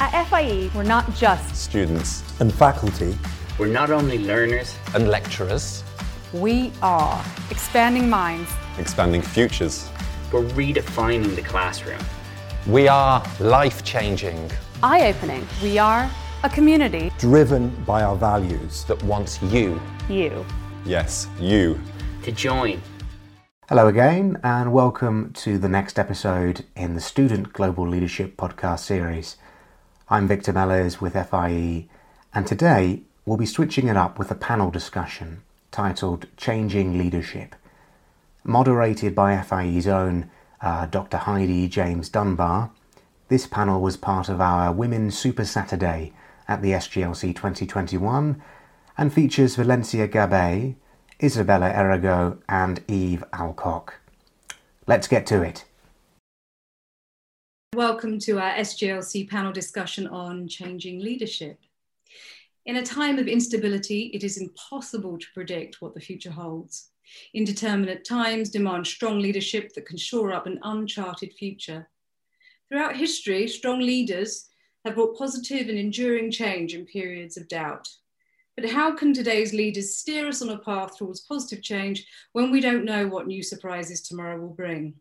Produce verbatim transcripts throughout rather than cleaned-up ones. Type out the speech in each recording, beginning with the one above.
At F I E, we're not just students and faculty. We're not only learners and lecturers. We are expanding minds, expanding futures. We're redefining the classroom. We are life-changing, eye-opening. We are a community driven by our values that wants you, you, yes, you, to join. Hello again, and welcome to the next episode in the Student Global Leadership podcast series. I'm Victor Mellers with F I E, and today we'll be switching it up with a panel discussion titled Changing Leadership, moderated by F I E's own uh, Doctor Heidi James Dunbar. This panel was part of our Women Super Saturday at the S G L C twenty twenty-one and features Valencia Gabay, Isabella Errigo and Eve Alcock. Let's get to it. Welcome to our S G L C panel discussion on changing leadership. In a time of instability, it is impossible to predict what the future holds. Indeterminate times demand strong leadership that can shore up an uncharted future. Throughout history, strong leaders have brought positive and enduring change in periods of doubt. But how can today's leaders steer us on a path towards positive change when we don't know what new surprises tomorrow will bring?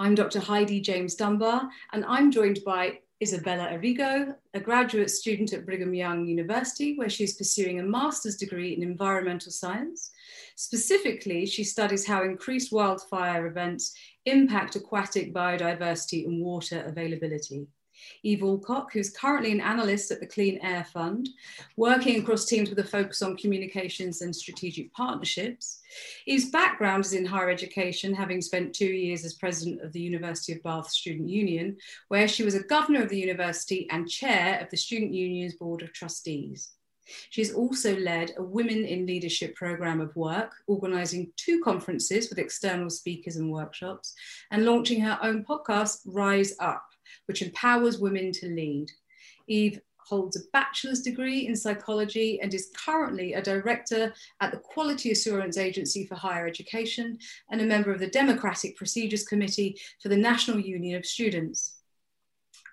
I'm Doctor Heidi James Dunbar, and I'm joined by Isabella Errigo, a graduate student at Brigham Young University, where she's pursuing a master's degree in environmental science. Specifically, she studies how increased wildfire events impact aquatic biodiversity and water availability. Eve Alcock, who's currently an analyst at the Clean Air Fund, working across teams with a focus on communications and strategic partnerships. Eve's background is in higher education, having spent two years as president of the University of Bath Student Union, where she was a governor of the university and chair of the Student Union's Board of Trustees. She's also led a Women in Leadership programme of work, organising two conferences with external speakers and workshops, and launching her own podcast, Rise Up, which empowers women to lead. Eve holds a bachelor's degree in psychology and is currently a director at the Quality Assurance Agency for Higher Education and a member of the Democratic Procedures Committee for the National Union of Students.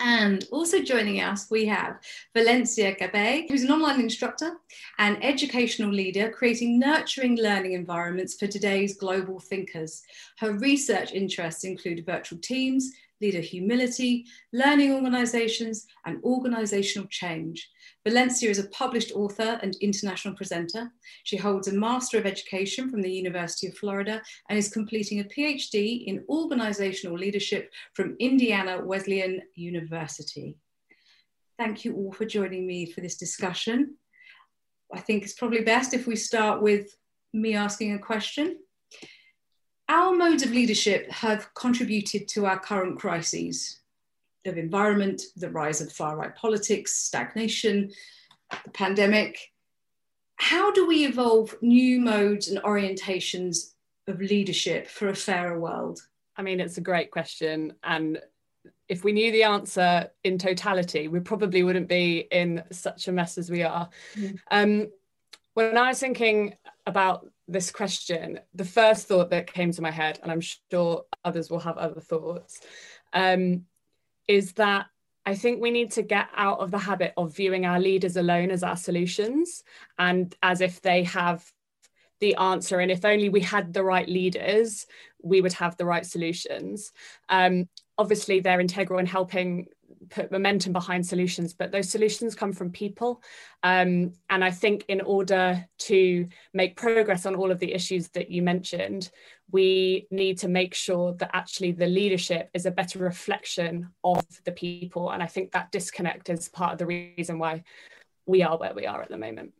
And also joining us, we have Valencia Gabay, who's an online instructor and educational leader, creating nurturing learning environments for today's global thinkers. Her research interests include virtual teams, leader humility, learning organisations, and organisational change. Valencia is a published author and international presenter. She holds a Master of Education from the University of Florida and is completing a PhD in organisational leadership from Indiana Wesleyan University. Thank you all for joining me for this discussion. I think it's probably best if we start with me asking a question. Our modes of leadership have contributed to our current crises of environment, the rise of far-right politics, stagnation, the pandemic. How do we evolve new modes and orientations of leadership for a fairer world? I mean, it's a great question. And if we knew the answer in totality, we probably wouldn't be in such a mess as we are. Mm-hmm. Um, when I was thinking about this question, the first thought that came to my head, and I'm sure others will have other thoughts, um, is that I think we need to get out of the habit of viewing our leaders alone as our solutions and as if they have the answer. And if only we had the right leaders, we would have the right solutions. Um, obviously, they're integral in helping put momentum behind solutions, but those solutions come from people. Um, and I think in order to make progress on all of the issues that you mentioned, we need to make sure that actually the leadership is a better reflection of the people. And I think that disconnect is part of the reason why we are where we are at the moment.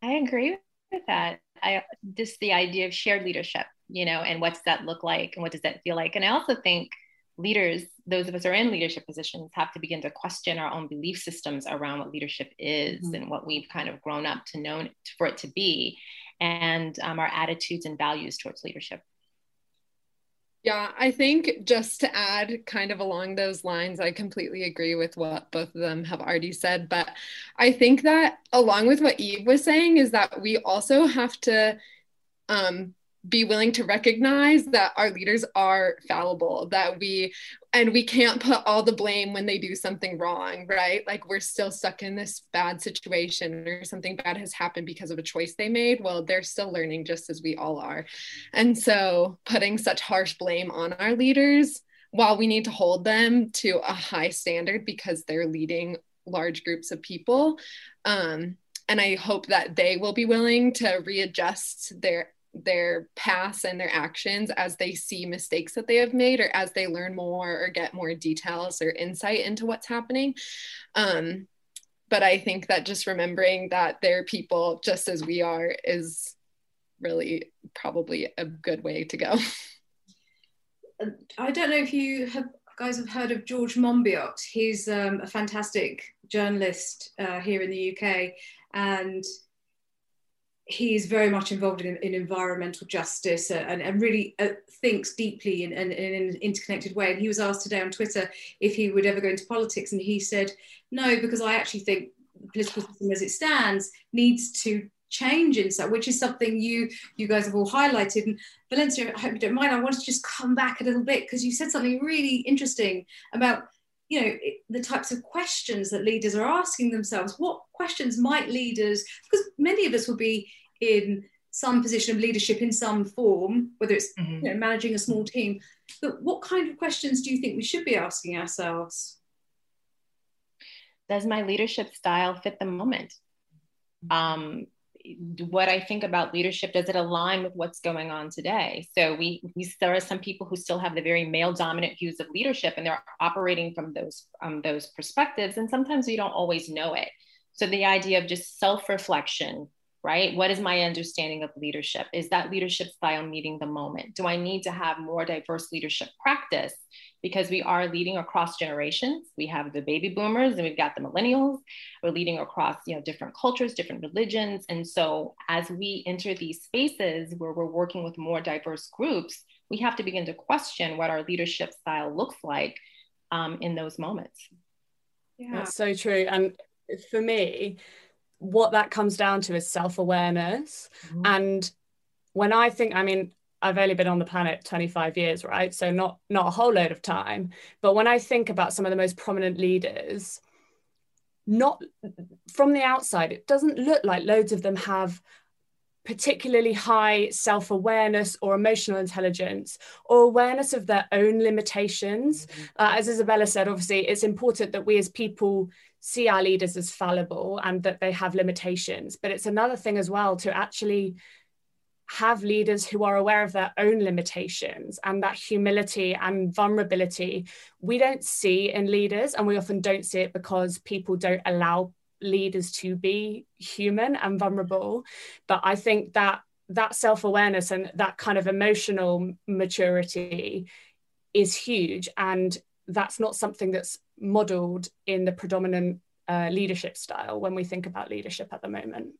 I agree with that. I just the idea of shared leadership, you know, and what's that look like and what does that feel like? And I also think leaders, those of us who are in leadership positions, have to begin to question our own belief systems around what leadership is mm-hmm. and what we've kind of grown up to know for it to be, and um, our attitudes and values towards leadership. Yeah, I think just to add kind of along those lines, I completely agree with what both of them have already said, but I think that along with what Eve was saying is that we also have to um, be willing to recognize that our leaders are fallible, that we, and we can't put all the blame when they do something wrong, right? Like, we're still stuck in this bad situation, or something bad has happened because of a choice they made. Well, they're still learning just as we all are. And so putting such harsh blame on our leaders, while we need to hold them to a high standard because they're leading large groups of people. Um, and I hope that they will be willing to readjust their their paths and their actions as they see mistakes that they have made, or as they learn more or get more details or insight into what's happening. Um, but I think that just remembering that they're people just as we are is really probably a good way to go. I don't know if you have, guys have heard of George Monbiot. He's um, a fantastic journalist uh, here in the U K, and he's very much involved in, in environmental justice and, and really uh, thinks deeply in, in, in an interconnected way. And he was asked today on Twitter if he would ever go into politics, and he said, no, because I actually think the political system as it stands needs to change in stuff, which is something you you guys have all highlighted. And Valencia, I hope you don't mind, I want to just come back a little bit, because you said something really interesting about, you know, the types of questions that leaders are asking themselves. What questions might leaders, because many of us will be in some position of leadership in some form, whether it's mm-hmm. you know, managing a small team, but what kind of questions do you think we should be asking ourselves? Does my leadership style fit the moment? Um, what I think about leadership, does it align with what's going on today? So we, we there are some people who still have the very male dominant views of leadership, and they're operating from those, um, those perspectives. And sometimes we don't always know it. So the idea of just self-reflection, right? What is my understanding of leadership? Is that leadership style meeting the moment? Do I need to have more diverse leadership practice? Because we are leading across generations. We have the baby boomers and we've got the millennials. We're leading across, you know, different cultures, different religions. And so as we enter these spaces where we're working with more diverse groups, we have to begin to question what our leadership style looks like um, in those moments. Yeah, that's so true. And for me, what that comes down to is self-awareness. Mm-hmm. And when I think, I mean, I've only been on the planet twenty-five years, right? So not, not a whole load of time. But when I think about some of the most prominent leaders, not from the outside, it doesn't look like loads of them have particularly high self-awareness or emotional intelligence or awareness of their own limitations. Mm-hmm. Uh, as Isabella said, obviously, it's important that we as people see our leaders as fallible and that they have limitations. But it's another thing as well to actually have leaders who are aware of their own limitations, and that humility and vulnerability we don't see in leaders, and we often don't see it because people don't allow leaders to be human and vulnerable. But I think that that self-awareness and that kind of emotional maturity is huge, and that's not something that's modeled in the predominant uh, leadership style when we think about leadership at the moment.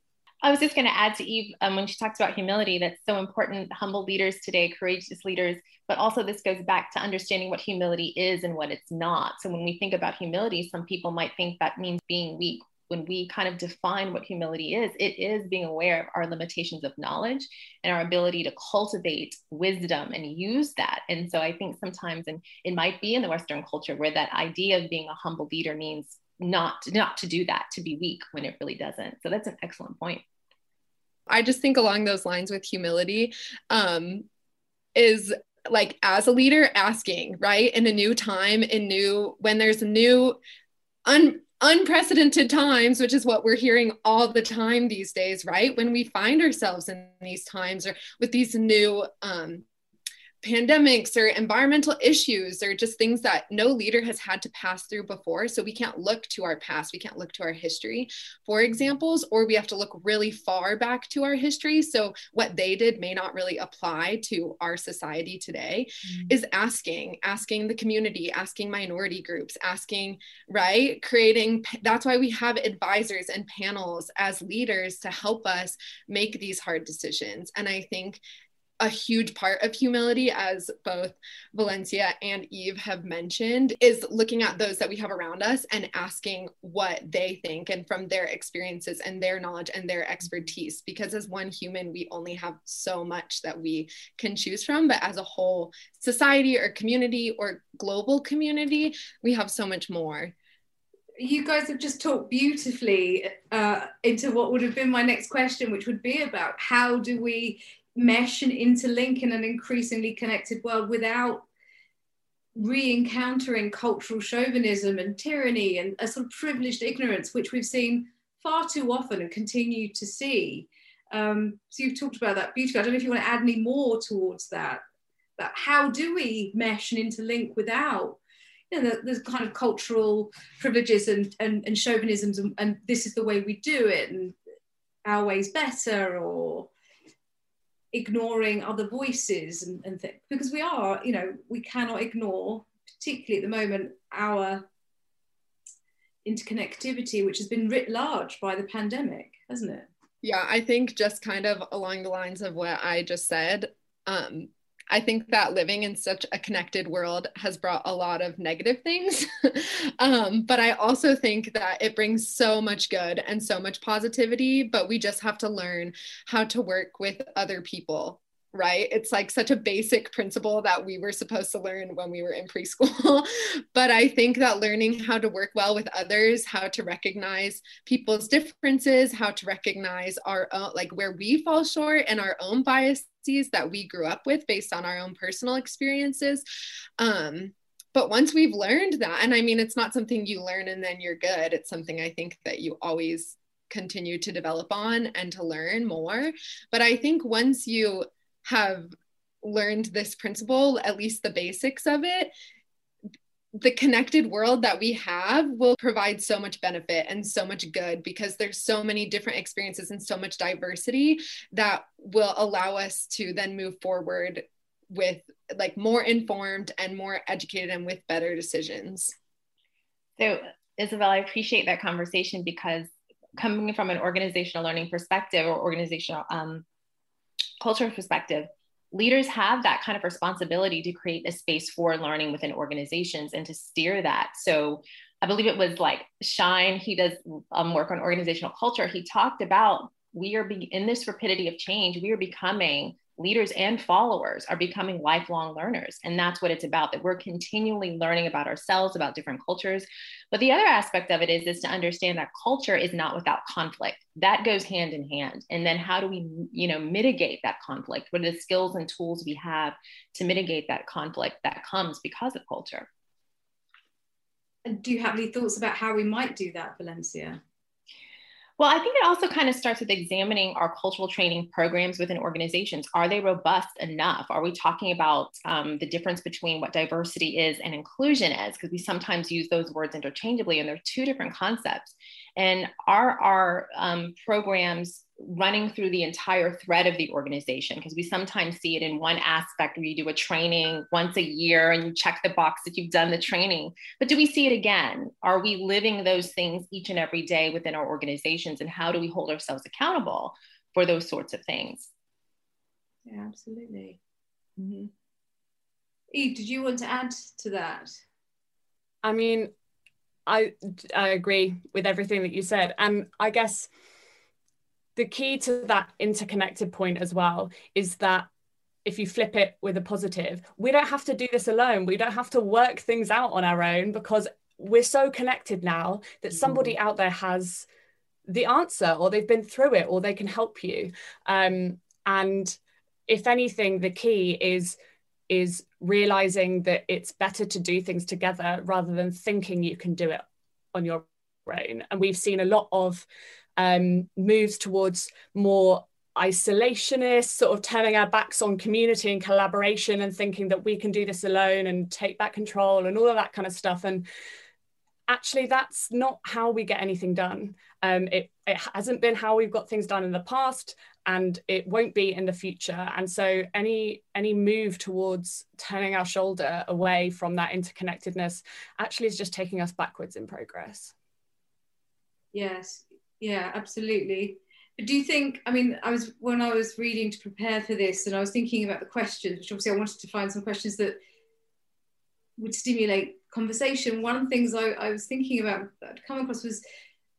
I was just going to add to Eve, um, when she talks about humility, that's so important. Humble leaders today, courageous leaders, but also this goes back to understanding what humility is and what it's not. So when we think about humility, some people might think that means being weak. When we kind of define what humility is, it is being aware of our limitations of knowledge and our ability to cultivate wisdom and use that. And so I think sometimes, and it might be in the Western culture, where that idea of being a humble leader means not, not to do that, to be weak, when it really doesn't. So that's an excellent point. I just think along those lines with humility um, is like, as a leader, asking, right? In a new time, in new, when there's new un, unprecedented times, which is what we're hearing all the time these days, right? When we find ourselves in these times, or with these new um, pandemics or environmental issues, or just things that no leader has had to pass through before. So we can't look to our past, we can't look to our history for examples, or we have to look really far back to our history. So what they did may not really apply to our society today. Mm-hmm. Is asking, asking the community, asking minority groups, asking, right? Creating, that's why we have advisors and panels as leaders to help us make these hard decisions. And I think a huge part of humility, as both Valencia and Eve have mentioned, is looking at those that we have around us and asking what they think and from their experiences and their knowledge and their expertise, because as one human, we only have so much that we can choose from, but as a whole society or community or global community, we have so much more. You guys have just talked beautifully uh, into what would have been my next question, which would be about how do we mesh and interlink in an increasingly connected world without re-encountering cultural chauvinism and tyranny and a sort of privileged ignorance, which we've seen far too often and continue to see. Um, so you've talked about that beautifully. I don't know if you want to add any more towards that, but how do we mesh and interlink without you know, the, the kind of cultural privileges and, and, and chauvinisms and, and this is the way we do it and our way's better, or ignoring other voices and, and things, because we are, you know, we cannot ignore, particularly at the moment, our interconnectivity, which has been writ large by the pandemic, hasn't it? Yeah, I think just kind of along the lines of what I just said, um, I think that living in such a connected world has brought a lot of negative things, um, but I also think that it brings so much good and so much positivity, but we just have to learn how to work with other people, right? It's like such a basic principle that we were supposed to learn when we were in preschool, but I think that learning how to work well with others, how to recognize people's differences, how to recognize our own, like where we fall short and our own bias that we grew up with based on our own personal experiences. Um, but once we've learned that, and I mean, it's not something you learn and then you're good. It's something I think that you always continue to develop on and to learn more. But I think once you have learned this principle, at least the basics of it, the connected world that we have will provide so much benefit and so much good, because there's so many different experiences and so much diversity that will allow us to then move forward with like more informed and more educated and with better decisions. So Isabel, I appreciate that conversation, because coming from an organizational learning perspective or organizational um, culture perspective, leaders have that kind of responsibility to create a space for learning within organizations and to steer that. So I believe it was like Shine, he does um, work on organizational culture. He talked about, we are be- in this rapidity of change, we are becoming leaders and followers are becoming lifelong learners. And that's what it's about, that we're continually learning about ourselves, about different cultures. But the other aspect of it is, is to understand that culture is not without conflict. That goes hand in hand. And then how do we, you know, mitigate that conflict? What are the skills and tools we have to mitigate that conflict that comes because of culture? And do you have any thoughts about how we might do that, Valencia? Well, I think it also kind of starts with examining our cultural training programs within organizations. Are they robust enough? Are we talking about um, the difference between what diversity is and inclusion is? Because we sometimes use those words interchangeably, and they're two different concepts. And are our um, programs running through the entire thread of the organization? Because we sometimes see it in one aspect where you do a training once a year and you check the box that you've done the training, but do we see it again? Are we living those things each and every day within our organizations, and how do we hold ourselves accountable for those sorts of things? Yeah, absolutely. Mm-hmm. Eve, did you want to add to that? I mean, I, I agree with everything that you said, and I guess the key to that interconnected point as well is that if you flip it with a positive, we don't have to do this alone. We don't have to work things out on our own, because we're so connected now that somebody out there has the answer, or they've been through it, or they can help you. Um, and if anything, the key is is realizing that it's better to do things together rather than thinking you can do it on your own. And we've seen a lot of Um, moves towards more isolationist, sort of turning our backs on community and collaboration and thinking that we can do this alone and take back control and all of that kind of stuff. And actually, that's not how we get anything done. Um, it, it hasn't been how we've got things done in the past, and it won't be in the future. And so any, any move towards turning our shoulder away from that interconnectedness actually is just taking us backwards in progress. Yes. Yeah, absolutely. But do you think, I mean, I was, when I was reading to prepare for this and I was thinking about the questions, which obviously I wanted to find some questions that would stimulate conversation. One of the things I, I was thinking about that I'd come across was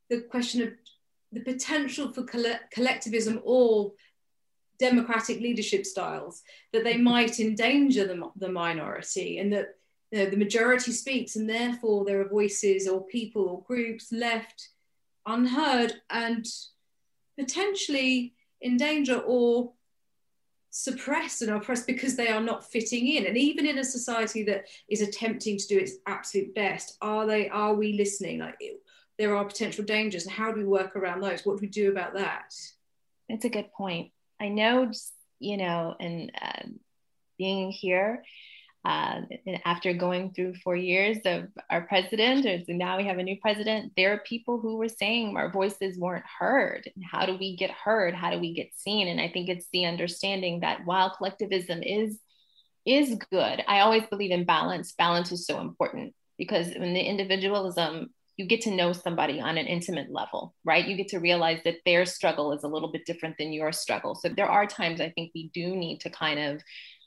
the question of the potential for coll- collectivism or democratic leadership styles, that they might endanger the, the minority, and that you know, the majority speaks and therefore there are voices or people or groups left unheard and potentially in danger or suppressed and oppressed because they are not fitting in. And even in a society that is attempting to do its absolute best, are they, are we listening? Like, there are potential dangers, and how do we work around those? What do we do about that? That's a good point. I know, you know, and uh, being here uh, after going through four years of our president, or now we have a new president, there are people who were saying our voices weren't heard. And how do we get heard? How do we get seen? And I think it's the understanding that while collectivism is, is good, I always believe in balance. Balance is so important, because when the individualism, you get to know somebody on an intimate level, right? You get to realize that their struggle is a little bit different than your struggle. So there are times I think we do need to kind of,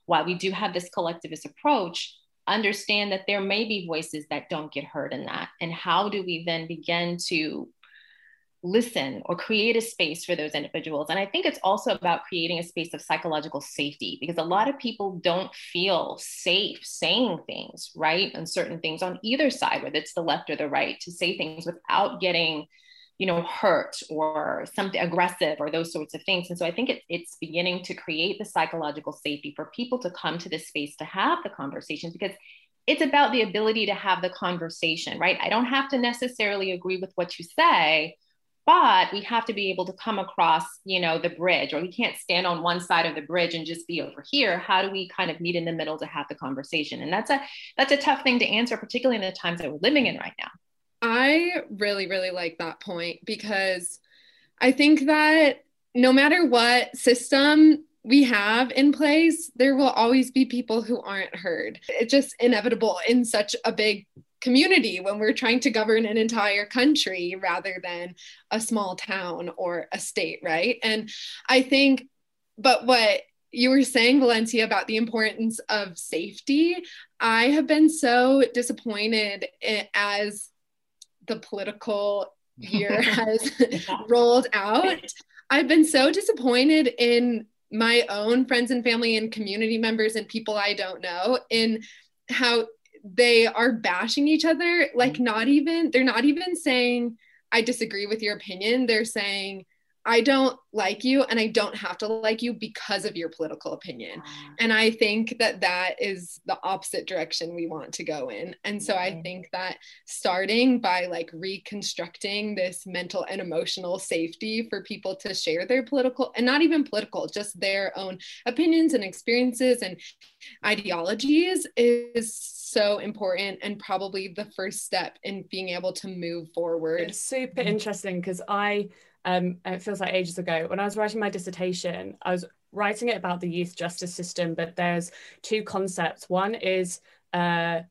while we do have this collectivist approach, understand that there may be voices that don't get heard in that. And how do we then begin to listen or create a space for those individuals? And I think it's also about creating a space of psychological safety, because a lot of people don't feel safe saying things, right? And certain things on either side, whether it's the left or the right, to say things without getting, you know, hurt or something aggressive or those sorts of things. And so I think it, it's beginning to create the psychological safety for people to come to this space to have the conversations, because it's about the ability to have the conversation, right? I don't have to necessarily agree with what you say, but we have to be able to come across, you know, the bridge, or we can't stand on one side of the bridge and just be over here. How do we kind of meet in the middle to have the conversation? And that's a that's a tough thing to answer, particularly in the times that we're living in right now. I really, really like that point, because I think that no matter what system we have in place, there will always be people who aren't heard. It's just inevitable in such a big community when we're trying to govern an entire country rather than a small town or a state, right? And I think, but what you were saying, Valencia, about the importance of safety, I have been so disappointed as the political year has rolled out. I've been so disappointed in my own friends and family and community members and people I don't know, in how they are bashing each other. Like, not even, they're not even saying, I disagree with your opinion. They're saying, I don't like you, and I don't have to like you because of your political opinion. And I think that that is the opposite direction we want to go in. And so I think that starting by like reconstructing this mental and emotional safety for people to share their political, and not even political, just their own opinions and experiences and ideologies, is so important, and probably the first step in being able to move forward. It's super interesting, because I, Um, it feels like ages ago, when I was writing my dissertation, I was writing it about the youth justice system, but there's two concepts. One is uh,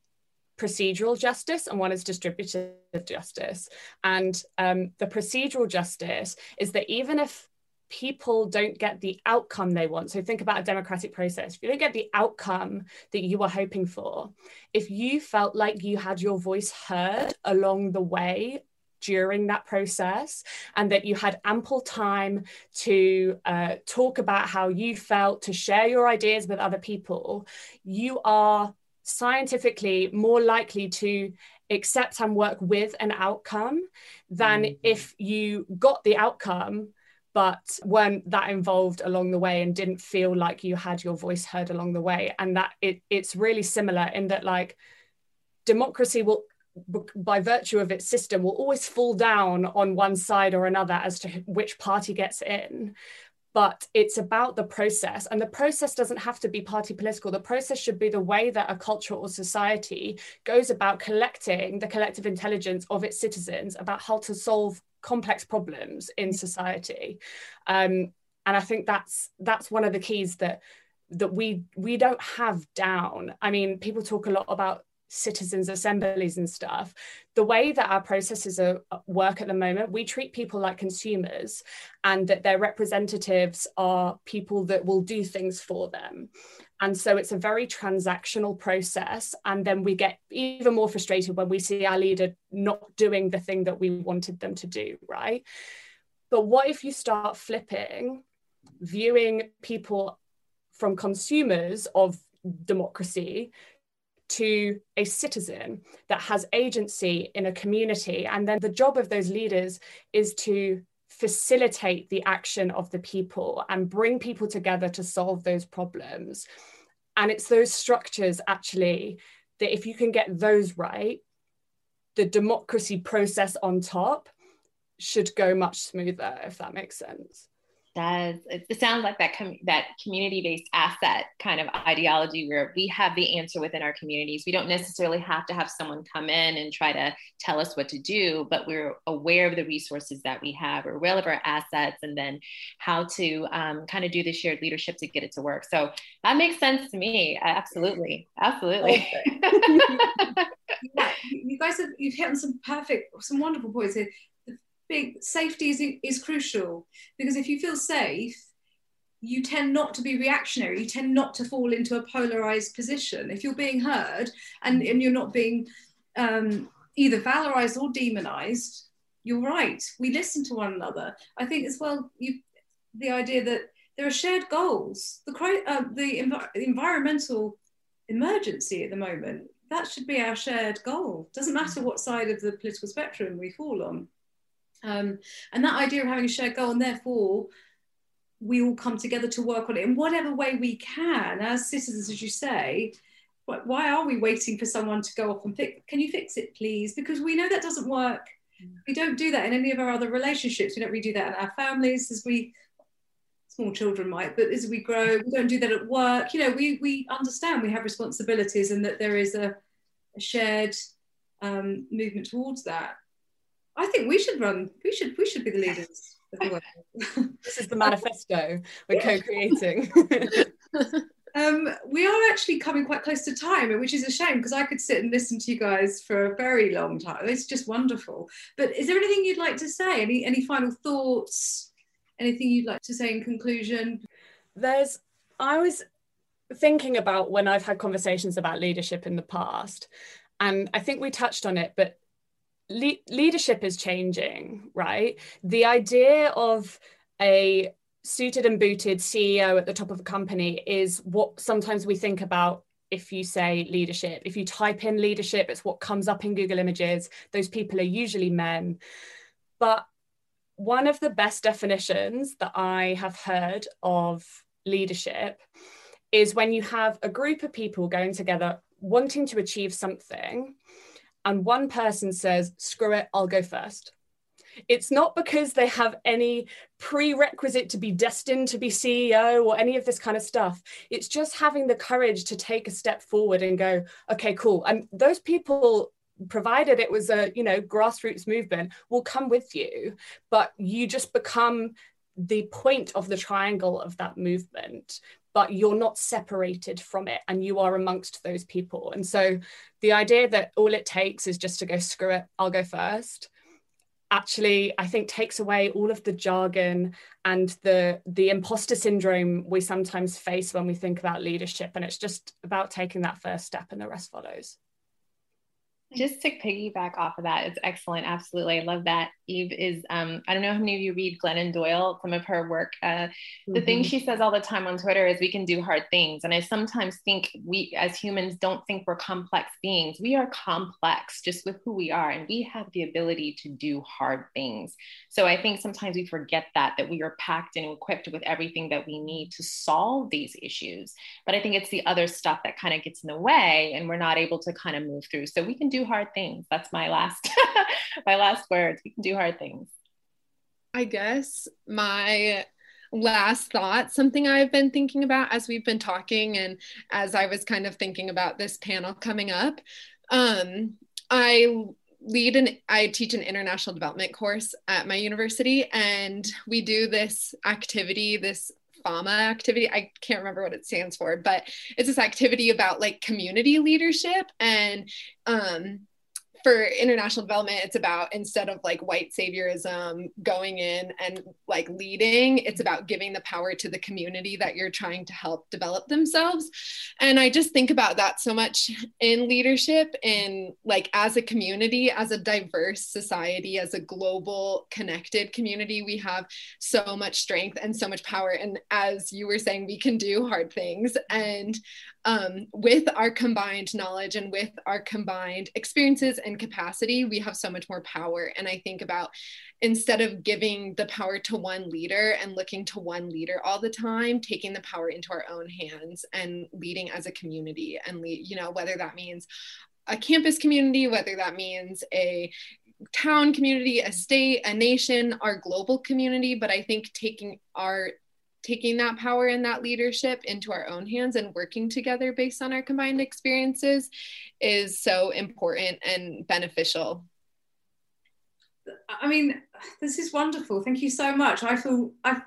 procedural justice and one is distributive justice. And um, the procedural justice is that even if people don't get the outcome they want, so think about a democratic process, if you don't get the outcome that you were hoping for, if you felt like you had your voice heard along the way during that process, and that you had ample time to uh, talk about how you felt, to share your ideas with other people, you are scientifically more likely to accept and work with an outcome than mm-hmm. if you got the outcome but weren't that involved along the way and didn't feel like you had your voice heard along the way. And that it, it's really similar in that, like, democracy will, by virtue of its system, will always fall down on one side or another as to which party gets in. But it's about the process, and the process doesn't have to be party political. The process should be the way that a culture or society goes about collecting the collective intelligence of its citizens about how to solve complex problems in society. Um, and I think that's that's one of the keys that that we we don't have down. I mean, people talk a lot about citizens assemblies and stuff, the way that our processes are, work at the moment, we treat people like consumers, and that their representatives are people that will do things for them. And so it's a very transactional process. And then we get even more frustrated when we see our leader not doing the thing that we wanted them to do, right? But what if you start flipping, viewing people from consumers of democracy to a citizen that has agency in a community? And then the job of those leaders is to facilitate the action of the people and bring people together to solve those problems. And it's those structures, actually, that if you can get those right, the democracy process on top should go much smoother, if that makes sense. Does it sounds like that com- that community-based asset kind of ideology, where we have the answer within our communities. We don't necessarily have to have someone come in and try to tell us what to do, but we're aware of the resources that we have, or aware of our assets, and then how to um, kind of do the shared leadership to get it to work. So that makes sense to me. Absolutely, absolutely. Yeah, you guys have you've hit on some perfect, some wonderful points here. Big safety is, is crucial, because if you feel safe, you tend not to be reactionary, you tend not to fall into a polarized position. If you're being heard and, and you're not being um, either valorized or demonized, you're right. We listen to one another. I think as well, you, the idea that there are shared goals, the, uh, the env- environmental emergency at the moment, that should be our shared goal. Doesn't matter what side of the political spectrum we fall on. Um, and that idea of having a shared goal, and therefore we all come together to work on it in whatever way we can as citizens, as you say. But why are we waiting for someone to go off and fix, can you fix it please? Because we know that doesn't work. We don't do that in any of our other relationships. We don't really do that in our families, as we, small children might, but as we grow, we don't do that at work. You know, we, we understand we have responsibilities, and that there is a, a shared um, movement towards that. I think we should run, we should we should be the leaders of the world. This is the manifesto we're co-creating. um, we are actually coming quite close to time, which is a shame, because I could sit and listen to you guys for a very long time. It's just wonderful. But is there anything you'd like to say? Any any final thoughts? Anything you'd like to say in conclusion? There's, I was thinking about when I've had conversations about leadership in the past, and I think we touched on it, but Le- leadership is changing, right? The idea of a suited and booted C E O at the top of a company is what sometimes we think about if you say leadership. If you type in leadership, it's what comes up in Google Images. Those people are usually men. But one of the best definitions that I have heard of leadership is when you have a group of people going together wanting to achieve something, and one person says, screw it, I'll go first. It's not because they have any prerequisite to be destined to be C E O or any of this kind of stuff. It's just having the courage to take a step forward and go, okay, cool. And those people, provided it was a, you know, grassroots movement, will come with you, but you just become the point of the triangle of that movement, but you're not separated from it, and you are amongst those people. And so the idea that all it takes is just to go, screw it, I'll go first, actually, I think takes away all of the jargon and the, the imposter syndrome we sometimes face when we think about leadership. And it's just about taking that first step, and the rest follows. Just to piggyback off of that, it's excellent. Absolutely. I love that. Eve is, um, I don't know how many of you read Glennon Doyle, some of her work. Uh, mm-hmm. The thing she says all the time on Twitter is, we can do hard things. And I sometimes think we as humans don't think we're complex beings. We are complex just with who we are, and we have the ability to do hard things. So I think sometimes we forget that, that we are packed and equipped with everything that we need to solve these issues. But I think it's the other stuff that kind of gets in the way, and we're not able to kind of move through. So we can do hard things. That's my last my last words. We can do hard things. I guess my last thought, something I've been thinking about as we've been talking, and as I was kind of thinking about this panel coming up, um, I lead and I teach an international development course at my university, and we do this activity, this FAMA activity. I can't remember what it stands for, but it's this activity about like community leadership. And um, for international development, it's about, instead of like white saviorism going in and like leading, it's about giving the power to the community that you're trying to help develop themselves. And I just think about that so much in leadership, in like as a community, as a diverse society, as a global connected community, we have so much strength and so much power. And as you were saying, we can do hard things. And um, with our combined knowledge and with our combined experiences and capacity, we have so much more power. And I think about, instead of giving the power to one leader and looking to one leader all the time, taking the power into our own hands and leading as a community, and lead, you know, whether that means a campus community, whether that means a town community, a state, a nation, our global community. But I think taking our taking that power and that leadership into our own hands and working together based on our combined experiences is so important and beneficial. I mean, this is wonderful. Thank you so much. I feel I'm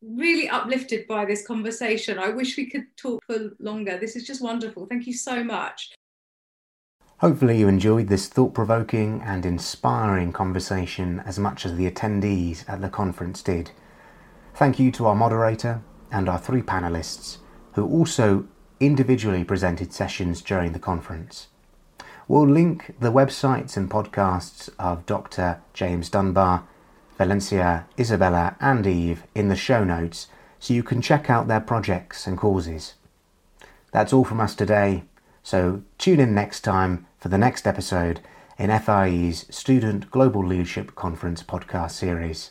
really uplifted by this conversation. I wish we could talk for longer. This is just wonderful. Thank you so much. Hopefully you enjoyed this thought-provoking and inspiring conversation as much as the attendees at the conference did. Thank you to our moderator and our three panellists, who also individually presented sessions during the conference. We'll link the websites and podcasts of Doctor James Dunbar, Valencia, Isabella and Eve in the show notes, so you can check out their projects and causes. That's all from us today, so tune in next time for the next episode in F I E's Student Global Leadership Conference podcast series.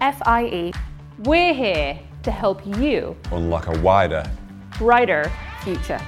F I E, we're here to help you unlock a wider, brighter future.